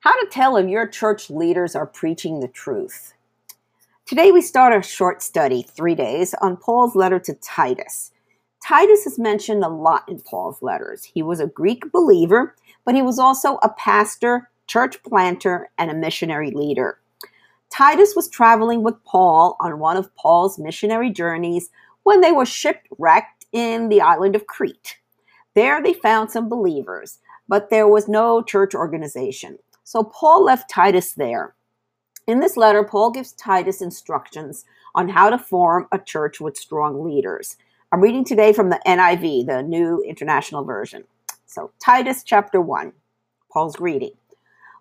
How to tell if your church leaders are preaching the truth. Today we start a short study, 3 days, on Paul's letter to Titus. Titus is mentioned a lot in Paul's letters. He was a Greek believer, but he was also a pastor, church planter, and a missionary leader. Titus was traveling with Paul on one of Paul's missionary journeys when they were shipwrecked in the island of Crete. There they found some believers, but there was no church organization. So Paul left Titus there. In this letter, Paul gives Titus instructions on how to form a church with strong leaders. I'm reading today from the NIV, the New International Version. So Titus chapter 1, Paul's greeting.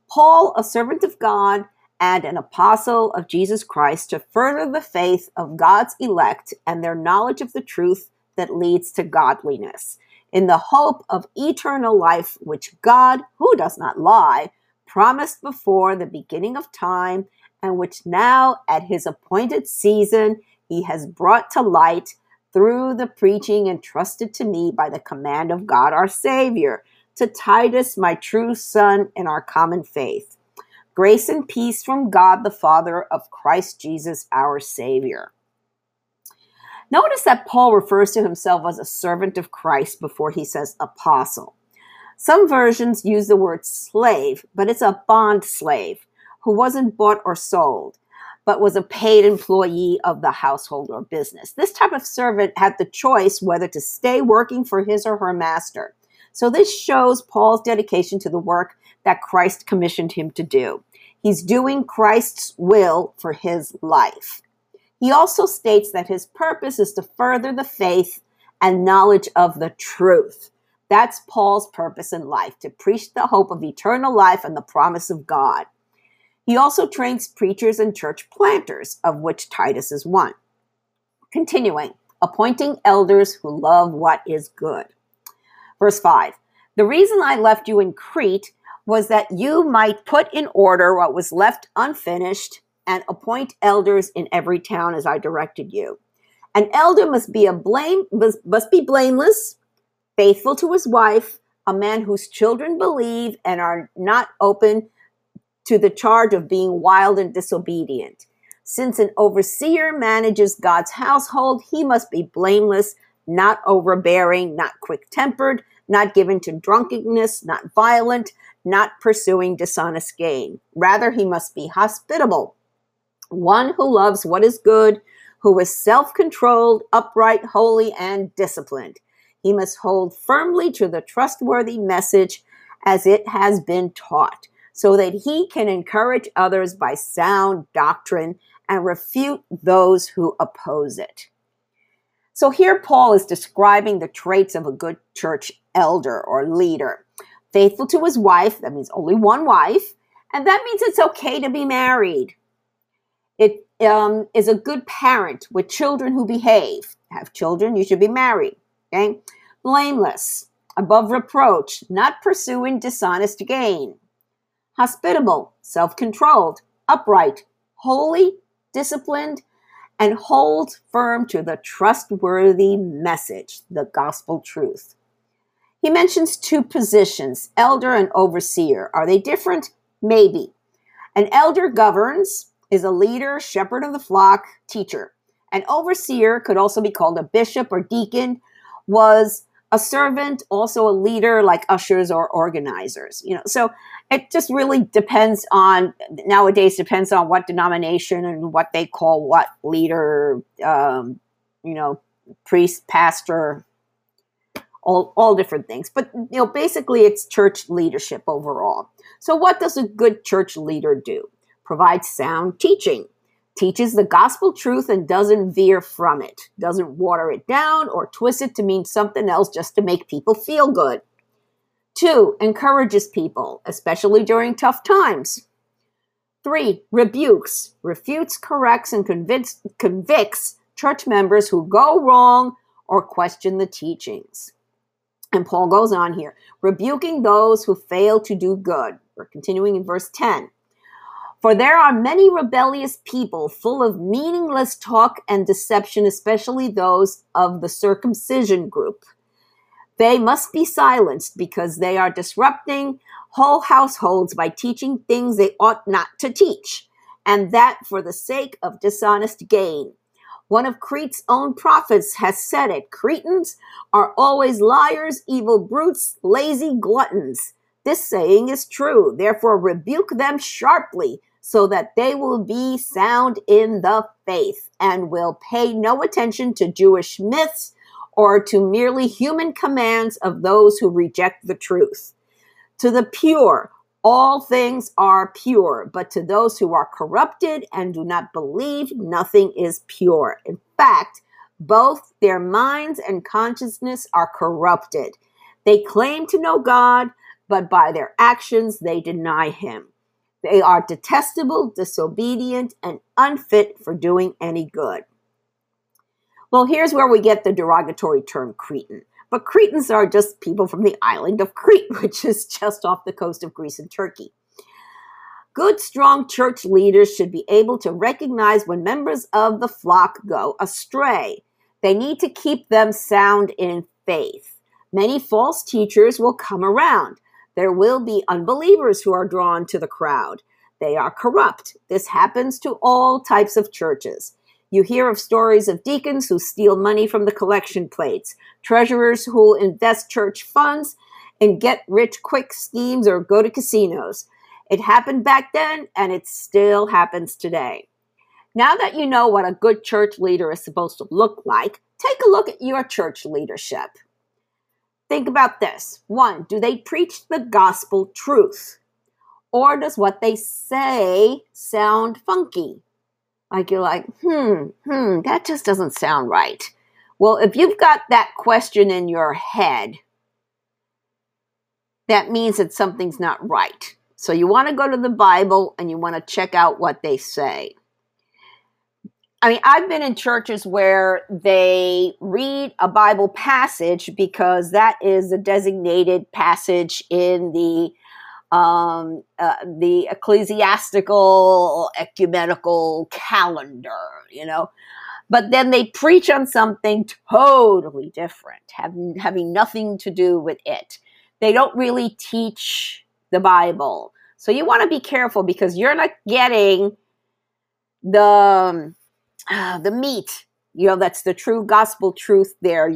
Paul, a servant of God and an apostle of Jesus Christ, to further the faith of God's elect and their knowledge of the truth that leads to godliness, in the hope of eternal life, which God, who does not lie, promised before the beginning of time, and which now at his appointed season he has brought to light through the preaching entrusted to me by the command of God our Savior, to Titus, my true son in our common faith. Grace and peace from God the Father of Christ Jesus our Savior. Notice that Paul refers to himself as a servant of Christ before he says apostle. Some versions use the word slave, but it's a bond slave who wasn't bought or sold, but was a paid employee of the household or business. This type of servant had the choice whether to stay working for his or her master. So this shows Paul's dedication to the work that Christ commissioned him to do. He's doing Christ's will for his life. He also states that his purpose is to further the faith and knowledge of the truth. That's Paul's purpose in life, to preach the hope of eternal life and the promise of God. He also trains preachers and church planters, of which Titus is one. Continuing, appointing elders who love what is good. Verse 5, the reason I left you in Crete was that you might put in order what was left unfinished and appoint elders in every town as I directed you. An elder must be blameless, faithful to his wife, a man whose children believe and are not open to the charge of being wild and disobedient. Since an overseer manages God's household, he must be blameless, not overbearing, not quick-tempered, not given to drunkenness, not violent, not pursuing dishonest gain. Rather, he must be hospitable, one who loves what is good, who is self-controlled, upright, holy, and disciplined. He must hold firmly to the trustworthy message as it has been taught, so that he can encourage others by sound doctrine and refute those who oppose it. So here Paul is describing the traits of a good church elder or leader. Faithful to his wife, that means only one wife, and that means it's okay to be married. It is a good parent with children who behave. Have children, you should be married. Okay? Blameless, above reproach, not pursuing dishonest gain. Hospitable, self-controlled, upright, holy, disciplined, and hold firm to the trustworthy message, the gospel truth. He mentions two positions, elder and overseer. Are they different? Maybe. An elder governs, is a leader, shepherd of the flock, teacher. An overseer, could also be called a bishop or deacon, was a servant, also a leader like ushers or organizers. So it just really depends on, nowadays depends on what denomination and what they call what leader, priest, pastor, all different things. But, basically it's church leadership overall. So what does a good church leader do? Provides sound teaching. Teaches the gospel truth and doesn't veer from it, doesn't water it down or twist it to mean something else just to make people feel good. 2, encourages people, especially during tough times. 3, rebukes, refutes, corrects, and convicts church members who go wrong or question the teachings. And Paul goes on here, rebuking those who fail to do good. We're continuing in verse 10. For there are many rebellious people full of meaningless talk and deception, especially those of the circumcision group. They must be silenced because they are disrupting whole households by teaching things they ought not to teach, and that for the sake of dishonest gain. One of Crete's own prophets has said it, Cretans are always liars, evil brutes, lazy gluttons. This saying is true. Therefore, rebuke them sharply so that they will be sound in the faith and will pay no attention to Jewish myths or to merely human commands of those who reject the truth. To the pure, all things are pure, but to those who are corrupted and do not believe, nothing is pure. In fact, both their minds and consciousness are corrupted. They claim to know God, but by their actions they deny him. They are detestable, disobedient, and unfit for doing any good. Well, here's where we get the derogatory term Cretan. But Cretans are just people from the island of Crete, which is just off the coast of Greece and Turkey. Good, strong church leaders should be able to recognize when members of the flock go astray. They need to keep them sound in faith. Many false teachers will come around. There will be unbelievers who are drawn to the crowd. They are corrupt. This happens to all types of churches. You hear of stories of deacons who steal money from the collection plates, treasurers who invest church funds and get rich quick schemes or go to casinos. It happened back then and it still happens today. Now that you know what a good church leader is supposed to look like, take a look at your church leadership. Think about this. 1, do they preach the gospel truth? Or does what they say sound funky? Like you're like, that just doesn't sound right. Well, if you've got that question in your head, that means that something's not right. So you want to go to the Bible and you want to check out what they say. I mean, I've been in churches where they read a Bible passage because that is the designated passage in the ecclesiastical ecumenical calendar, you know, but then they preach on something totally different, having nothing to do with it. They don't really teach the Bible. So you want to be careful because you're not getting the meat, you know, that's the true gospel truth there.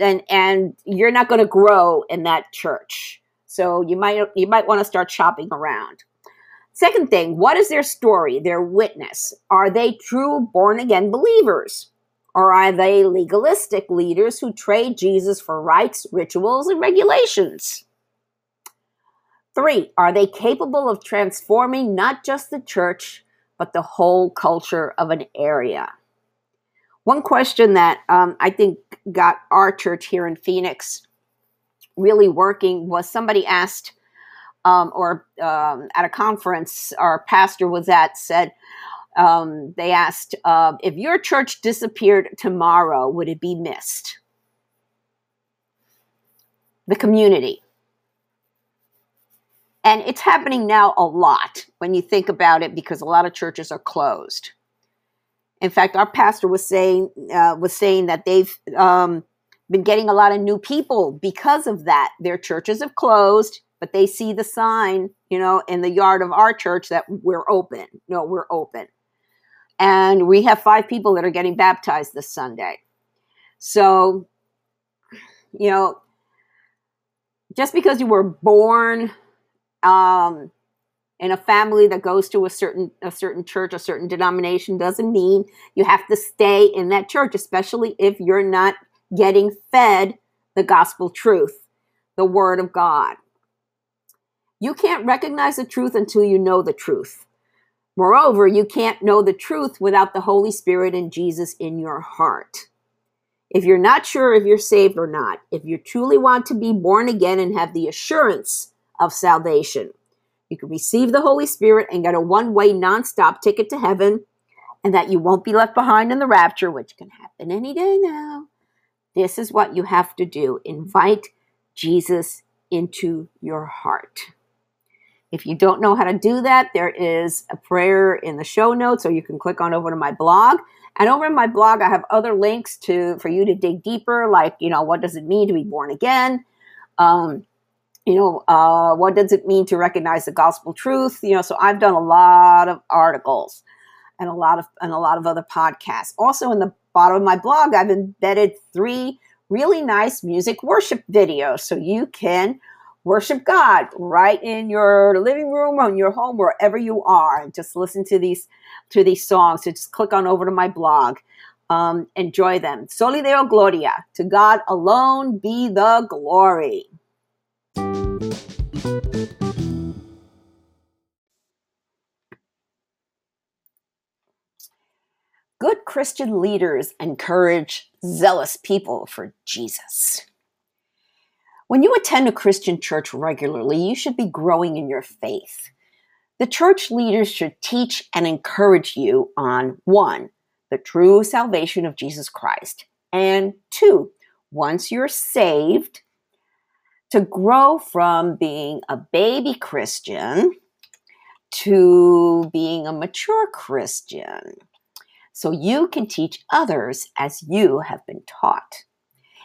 And you're not going to grow in that church. So you might want to start shopping around. Second thing, what is their story, their witness? Are they true born-again believers? Or are they legalistic leaders who trade Jesus for rites, rituals, and regulations? 3, are they capable of transforming not just the church, but the whole culture of an area? One question that I think got our church here in Phoenix really working was somebody asked, at a conference our pastor was at, said, they asked, if your church disappeared tomorrow, would it be missed? The community. And it's happening now a lot when you think about it, because a lot of churches are closed. In fact, our pastor was saying that they've, been getting a lot of new people because of that. Their churches have closed, but they see the sign, you know, in the yard of our church that we're open. No, we're open. And we have 5 people that are getting baptized this Sunday. So, you know, just because you were born in a family that goes to a certain church, a certain denomination, doesn't mean you have to stay in that church, especially if you're not getting fed the gospel truth, the word of God. You can't recognize the truth until you know the truth. Moreover, you can't know the truth without the Holy Spirit and Jesus in your heart. If you're not sure if you're saved or not, if you truly want to be born again and have the assurance of salvation, you can receive the Holy Spirit and get a one-way nonstop ticket to heaven, and that you won't be left behind in the rapture, which can happen any day now. This is what you have to do. Invite Jesus into your heart. If you don't know how to do that, there is a prayer in the show notes, or you can click on over to my blog. And over in my blog, I have other links for you to dig deeper, like, you know, what does it mean to be born again? what does it mean to recognize the gospel truth? So I've done a lot of articles and a lot of other podcasts. Also, in the bottom of my blog, I've embedded 3 really nice music worship videos, so you can worship God right in your living room or in your home, wherever you are, and just listen to these songs. So just click on over to my blog. Enjoy them. Soli Deo Gloria. To God alone be the glory. Good Christian leaders encourage zealous people for Jesus. When you attend a Christian church regularly, you should be growing in your faith. The church leaders should teach and encourage you on 1. The true salvation of Jesus Christ, and 2, once you're saved, to grow from being a baby Christian to being a mature Christian, so you can teach others as you have been taught.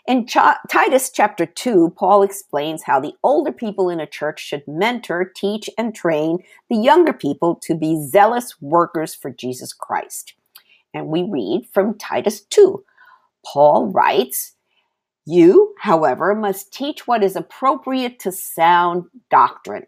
In Titus chapter 2, Paul explains how the older people in a church should mentor, teach, and train the younger people to be zealous workers for Jesus Christ. And we read from Titus 2. Paul writes, "You, however, must teach what is appropriate to sound doctrine.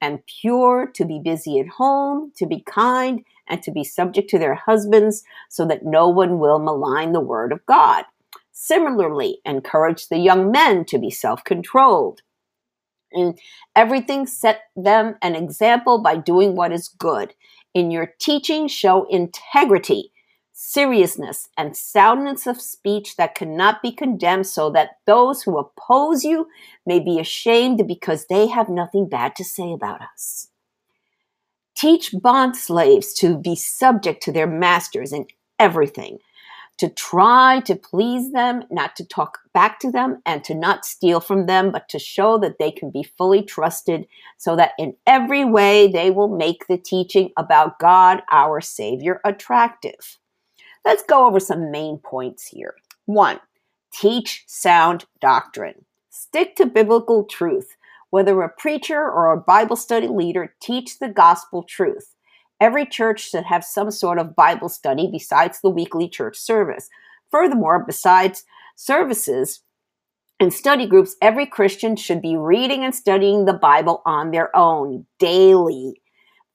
and pure, to be busy at home, to be kind, and to be subject to their husbands, so that no one will malign the word of God. Similarly, encourage the young men to be self-controlled. In everything, set them an example by doing what is good. In your teaching, show integrity, seriousness, and soundness of speech that cannot be condemned, so that those who oppose you may be ashamed because they have nothing bad to say about us. Teach bond slaves to be subject to their masters in everything, to try to please them, not to talk back to them, and to not steal from them, but to show that they can be fully trusted, so that in every way they will make the teaching about God, our Savior, attractive." Let's go over some main points here. 1, teach sound doctrine. Stick to biblical truth. Whether a preacher or a Bible study leader, teach the gospel truth. Every church should have some sort of Bible study besides the weekly church service. Furthermore, besides services and study groups, every Christian should be reading and studying the Bible on their own daily.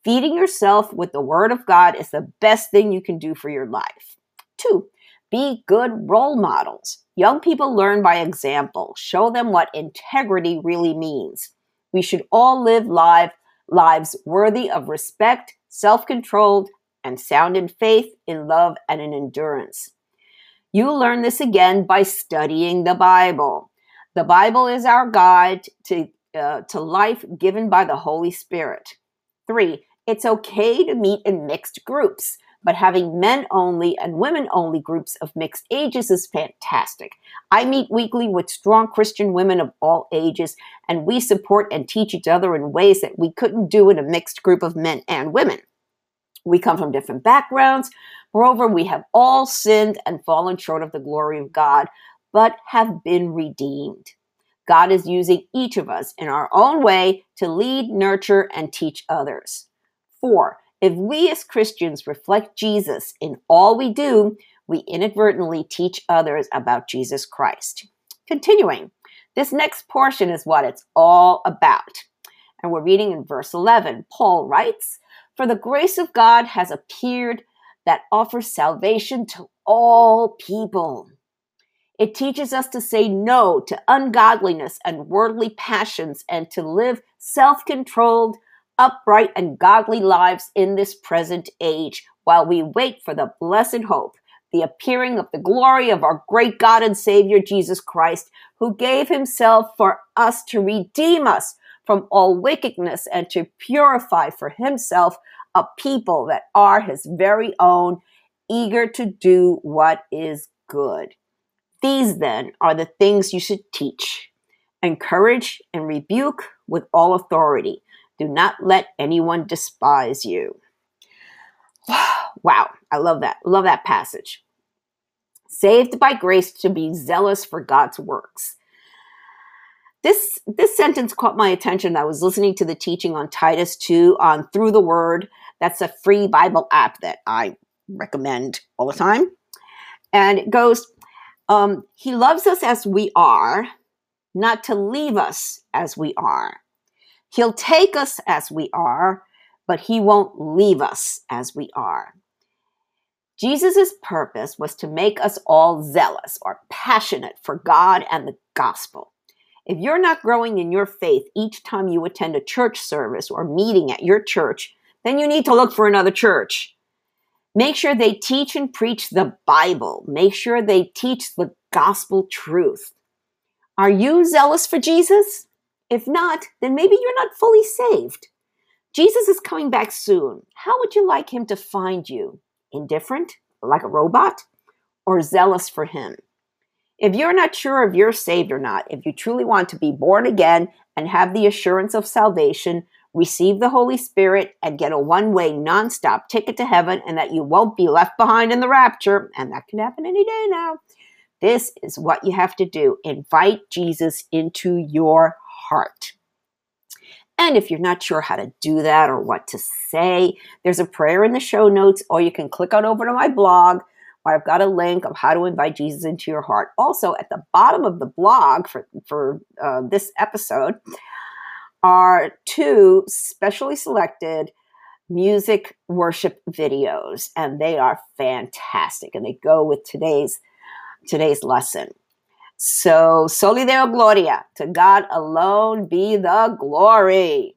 Feeding yourself with the Word of God is the best thing you can do for your life. 2, be good role models. Young people learn by example. Show them what integrity really means. We should all live lives worthy of respect, self-controlled, and sound in faith, in love, and in endurance. You learn this again by studying the Bible. The Bible is our guide to life, given by the Holy Spirit. 3, it's okay to meet in mixed groups, but having men only and women only groups of mixed ages is fantastic. I meet weekly with strong Christian women of all ages, and we support and teach each other in ways that we couldn't do in a mixed group of men and women. We come from different backgrounds. Moreover, we have all sinned and fallen short of the glory of God, but have been redeemed. God is using each of us in our own way to lead, nurture, and teach others. 4, if we as Christians reflect Jesus in all we do, we inadvertently teach others about Jesus Christ. Continuing, this next portion is what it's all about. And we're reading in verse 11. Paul writes, "For the grace of God has appeared that offers salvation to all people. It teaches us to say no to ungodliness and worldly passions, and to live self-controlled, upright, and godly lives in this present age, while we wait for the blessed hope, the appearing of the glory of our great God and Savior, Jesus Christ, who gave himself for us to redeem us from all wickedness and to purify for himself a people that are his very own, eager to do what is good. These then are the things you should teach. Encourage and rebuke with all authority. Do not let anyone despise you. Wow, I love that. Love that passage. Saved by grace to be zealous for God's works. This sentence caught my attention. I was listening to the teaching on Titus 2 on Through the Word. That's a free Bible app that I recommend all the time. And it goes, he loves us as we are, not to leave us as we are. He'll take us as we are, but he won't leave us as we are. Jesus' purpose was to make us all zealous or passionate for God and the gospel. If you're not growing in your faith each time you attend a church service or meeting at your church, then you need to look for another church. Make sure they teach and preach the Bible. Make sure they teach the gospel truth. Are you zealous for Jesus? If not, then maybe you're not fully saved. Jesus is coming back soon. How would you like him to find you? Indifferent, like a robot, or zealous for him? If you're not sure if you're saved or not, if you truly want to be born again and have the assurance of salvation, receive the Holy Spirit and get a one-way nonstop ticket to heaven and that you won't be left behind in the rapture, and that can happen any day now, this is what you have to do. Invite Jesus into your heart. And if you're not sure how to do that or what to say, there's a prayer in the show notes, or you can click on over to my blog, where I've got a link of how to invite Jesus into your heart. Also, at the bottom of the blog for this episode are two specially selected music worship videos, and they are fantastic, and they go with today's lesson. So, Soli Deo Gloria, to God alone be the glory.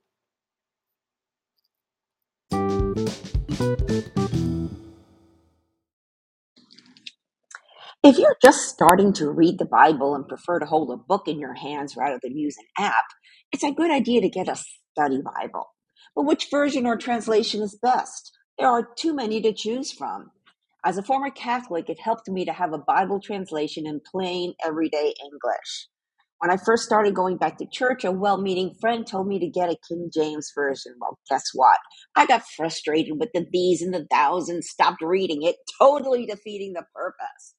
If you're just starting to read the Bible and prefer to hold a book in your hands rather than use an app, it's a good idea to get a study Bible. But which version or translation is best? There are too many to choose from. As a former Catholic, it helped me to have a Bible translation in plain, everyday English. When I first started going back to church, a well-meaning friend told me to get a King James Version. Well, guess what? I got frustrated with the these and the thous and stopped reading it, totally defeating the purpose.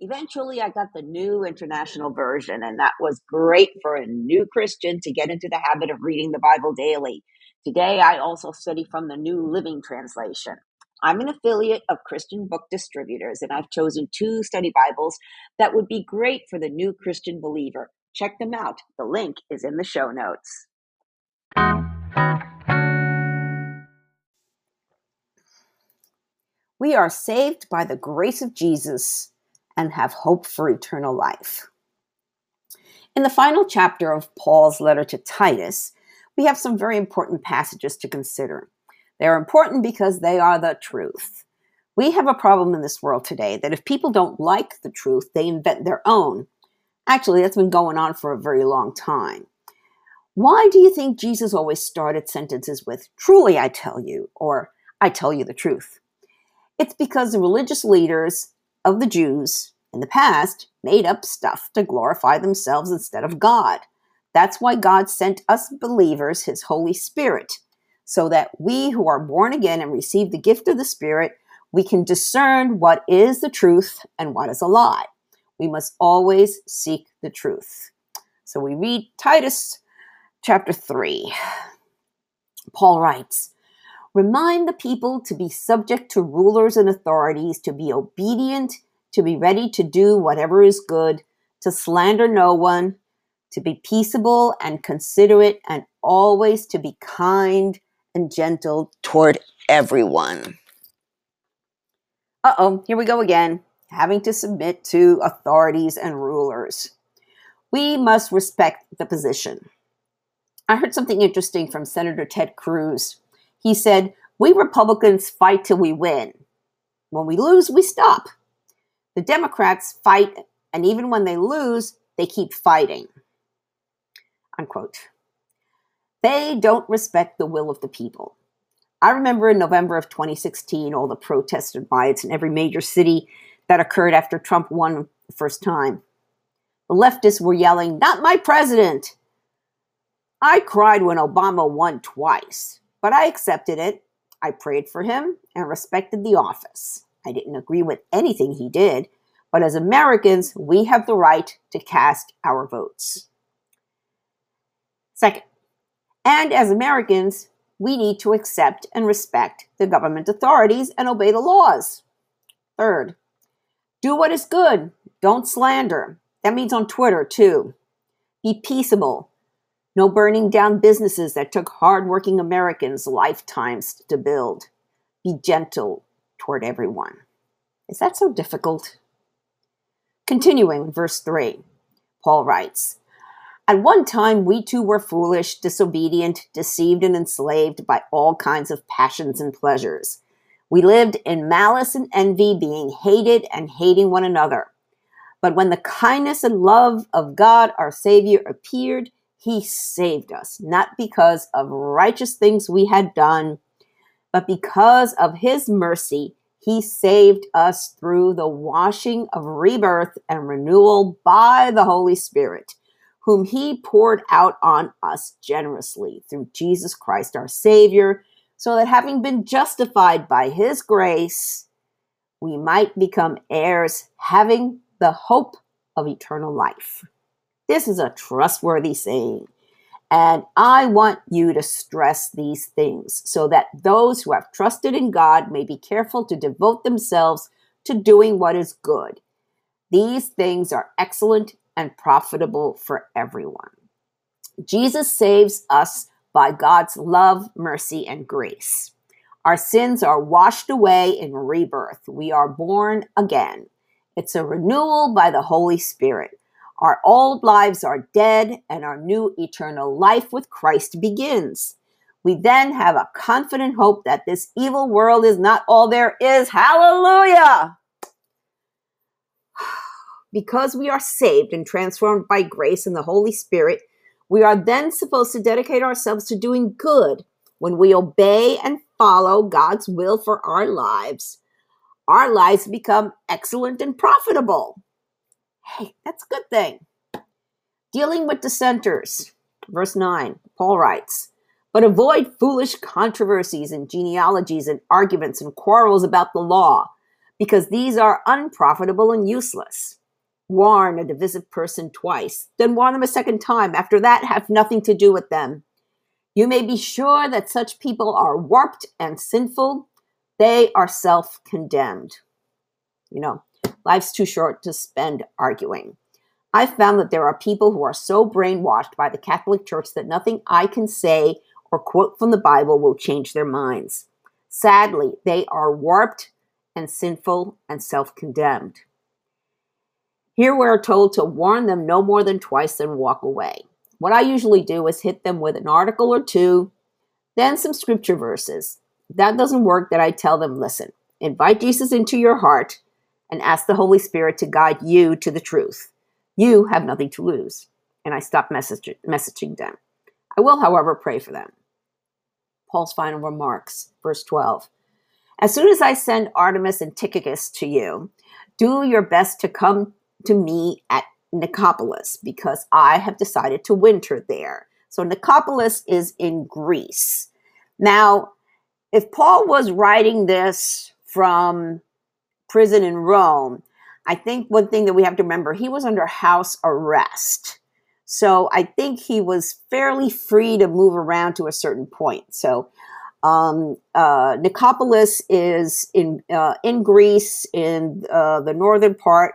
Eventually, I got the New International Version, and that was great for a new Christian to get into the habit of reading the Bible daily. Today, I also study from the New Living Translation. I'm an affiliate of Christian Book Distributors, and I've chosen two study Bibles that would be great for the new Christian believer. Check them out. The link is in the show notes. We are saved by the grace of Jesus and have hope for eternal life. In the final chapter of Paul's letter to Titus, we have some very important passages to consider. They're important because they are the truth. We have a problem in this world today that if people don't like the truth, they invent their own. Actually, that's been going on for a very long time. Why do you think Jesus always started sentences with, "Truly I tell you," or "I tell you the truth"? It's because the religious leaders of the Jews in the past made up stuff to glorify themselves instead of God. That's why God sent us believers his Holy Spirit, so that we who are born again and receive the gift of the Spirit, we can discern what is the truth and what is a lie. We must always seek the truth. So we read Titus chapter 3. Paul writes, "Remind the people to be subject to rulers and authorities, to be obedient, to be ready to do whatever is good, to slander no one, to be peaceable and considerate, and always to be kind and gentle toward everyone." Uh-oh, here we go again, having to submit to authorities and rulers. We must respect the position. I heard something interesting from Senator Ted Cruz. He said, "We Republicans fight till we win. When we lose, we stop. The Democrats fight, and even when they lose, they keep fighting." Unquote. They don't respect the will of the people. I remember in November of 2016, all the protests and riots in every major city that occurred after Trump won the first time. The leftists were yelling, "Not my president!" I cried when Obama won twice, but I accepted it. I prayed for him and respected the office. I didn't agree with anything he did, but as Americans, we have the right to cast our votes. Second, and as Americans, we need to accept and respect the government authorities and obey the laws. Third, do what is good. Don't slander. That means on Twitter, too. Be peaceable. No burning down businesses that took hardworking Americans lifetimes to build. Be gentle toward everyone. Is that so difficult? Continuing, verse 3, Paul writes, "At one time we too were foolish, disobedient, deceived, and enslaved by all kinds of passions and pleasures. We lived in malice and envy, being hated and hating one another. But when the kindness and love of God, our Savior, appeared, He saved us, not because of righteous things we had done, but because of His mercy. He saved us through the washing of rebirth and renewal by the Holy Spirit, whom He poured out on us generously through Jesus Christ, our Savior, so that having been justified by His grace, we might become heirs, having the hope of eternal life." This is a trustworthy saying, and I want you to stress these things so that those who have trusted in God may be careful to devote themselves to doing what is good. These things are excellent and profitable for everyone. Jesus saves us by God's love, mercy, and grace. Our sins are washed away in rebirth. We are born again. It's a renewal by the Holy Spirit. Our old lives are dead, and our new eternal life with Christ begins. We then have a confident hope that this evil world is not all there is. Hallelujah! Because we are saved and transformed by grace and the Holy Spirit, we are then supposed to dedicate ourselves to doing good. When we obey and follow God's will for our lives become excellent and profitable. Hey, that's a good thing. Dealing with dissenters. Verse 9, Paul writes, "But avoid foolish controversies and genealogies and arguments and quarrels about the law, because these are unprofitable and useless. Warn a divisive person twice, then warn them a second time. After that, have nothing to do with them. You may be sure that such people are warped and sinful. They are self-condemned." You know, life's too short to spend arguing. I've found that there are people who are so brainwashed by the Catholic Church that nothing I can say or quote from the Bible will change their minds. Sadly, they are warped and sinful and self-condemned. Here we are told to warn them no more than twice and walk away. What I usually do is hit them with an article or two, then some scripture verses. If that doesn't work, then I tell them, listen, invite Jesus into your heart and ask the Holy Spirit to guide you to the truth. You have nothing to lose. And I stop messaging them. I will, however, pray for them. Paul's final remarks, verse 12. "As soon as I send Artemis and Tychicus to you, do your best to come to me at Nicopolis, because I have decided to winter there." So Nicopolis is in Greece. Now, if Paul was writing this from prison in Rome, I think one thing that we have to remember, he was under house arrest. So I think he was fairly free to move around to a certain point. So Nicopolis is in Greece, in the northern part,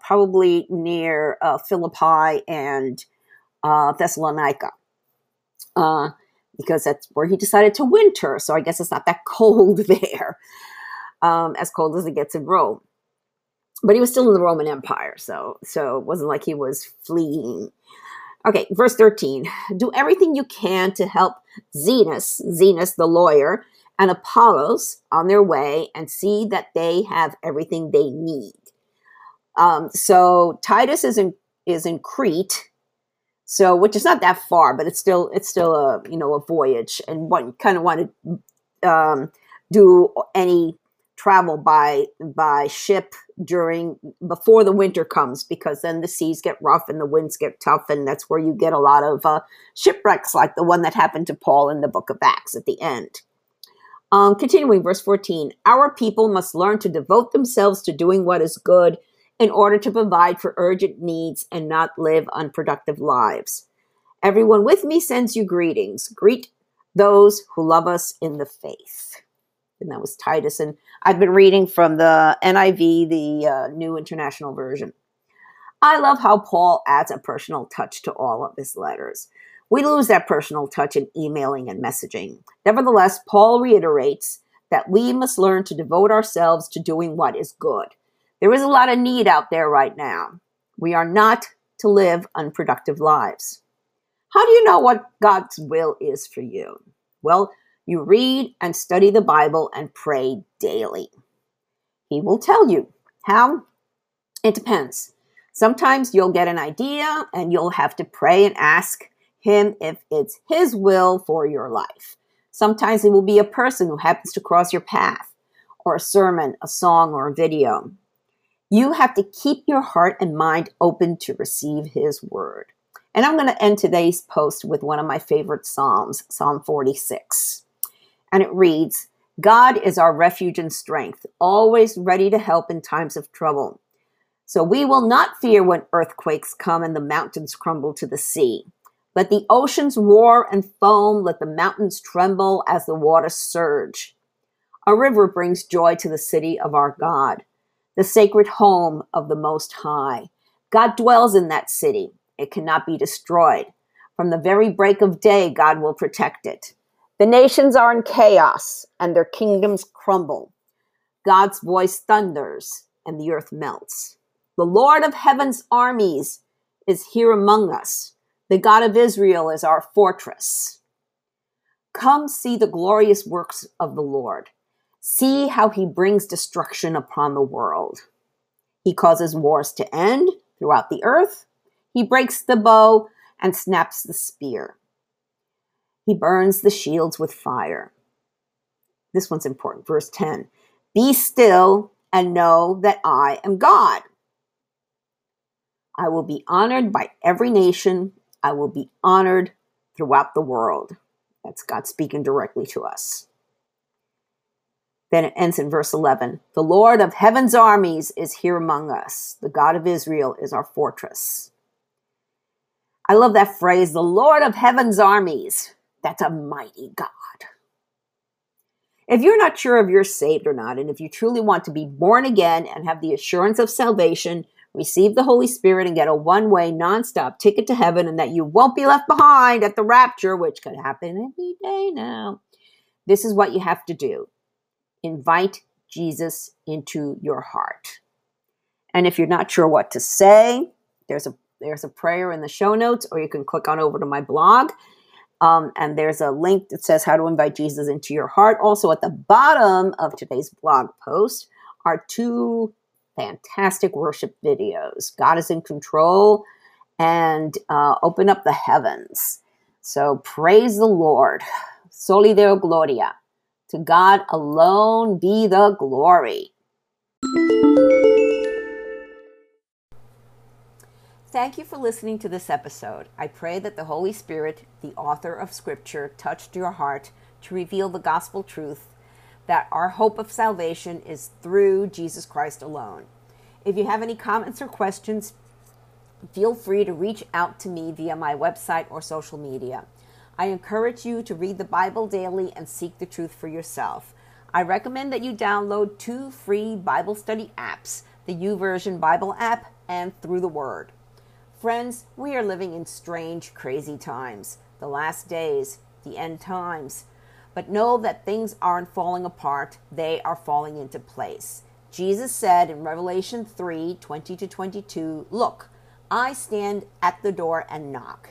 probably near Philippi and Thessalonica, because that's where he decided to winter. So I guess it's not that cold there. As cold as it gets in Rome. But he was still in the Roman Empire, so it wasn't like he was fleeing. Okay, verse 13. "Do everything you can to help Zenos the lawyer, and Apollos on their way, and see that they have everything they need." So Titus is in Crete. So, which is not that far, but it's still a, you know, a voyage, and one kind of want to do any travel by ship before the winter comes, because then the seas get rough and the winds get tough, and that's where you get a lot of shipwrecks, like the one that happened to Paul in the book of Acts at the end. Continuing verse 14, our people must learn to devote themselves to doing what is good in order to provide for urgent needs and not live unproductive lives. Everyone with me sends you greetings. Greet those who love us in the faith. And that was Titus. And I've been reading from the NIV, the New International Version. I love how Paul adds a personal touch to all of his letters. We lose that personal touch in emailing and messaging. Nevertheless, Paul reiterates that we must learn to devote ourselves to doing what is good. There is a lot of need out there right now. We are not to live unproductive lives. How do you know what God's will is for you? Well, you read and study the Bible and pray daily. He will tell you. How? It depends. Sometimes you'll get an idea and you'll have to pray and ask Him if it's His will for your life. Sometimes it will be a person who happens to cross your path, or a sermon, a song, or a video. You have to keep your heart and mind open to receive His word. And I'm going to end today's post with one of my favorite Psalms, Psalm 46. And it reads, God is our refuge and strength, always ready to help in times of trouble. So we will not fear when earthquakes come and the mountains crumble to the sea. Let the oceans roar and foam, let the mountains tremble as the waters surge. A river brings joy to the city of our God, the sacred home of the Most High. God dwells in that city. It cannot be destroyed. From the very break of day, God will protect it. The nations are in chaos and their kingdoms crumble. God's voice thunders and the earth melts. The Lord of heaven's armies is here among us. The God of Israel is our fortress. Come see the glorious works of the Lord. See how He brings destruction upon the world. He causes wars to end throughout the earth. He breaks the bow and snaps the spear. He burns the shields with fire. This one's important. Verse 10. Be still and know that I am God. I will be honored by every nation. I will be honored throughout the world. That's God speaking directly to us. Then it ends in verse 11. The Lord of heaven's armies is here among us. The God of Israel is our fortress. I love that phrase, the Lord of heaven's armies. That's a mighty God. If you're not sure if you're saved or not, and if you truly want to be born again and have the assurance of salvation, receive the Holy Spirit and get a one-way, nonstop ticket to heaven, and that you won't be left behind at the rapture, which could happen any day now, this is what you have to do. Invite Jesus into your heart. And if you're not sure what to say, there's a prayer in the show notes, or you can click on over to my blog. And there's a link that says how to invite Jesus into your heart. Also at the bottom of today's blog post are two fantastic worship videos. God is in control, and open up the heavens. So praise the Lord. Soli Deo Gloria. To God alone be the glory. Thank you for listening to this episode. I pray that the Holy Spirit, the author of Scripture, touched your heart to reveal the gospel truth that our hope of salvation is through Jesus Christ alone. If you have any comments or questions, feel free to reach out to me via my website or social media. I encourage you to read the Bible daily and seek the truth for yourself. I recommend that you download two free Bible study apps, the YouVersion Bible app and Through the Word. Friends, we are living in strange, crazy times, the last days, the end times. But know that things aren't falling apart, they are falling into place. Jesus said in Revelation 3:20-22, "Look, I stand at the door and knock.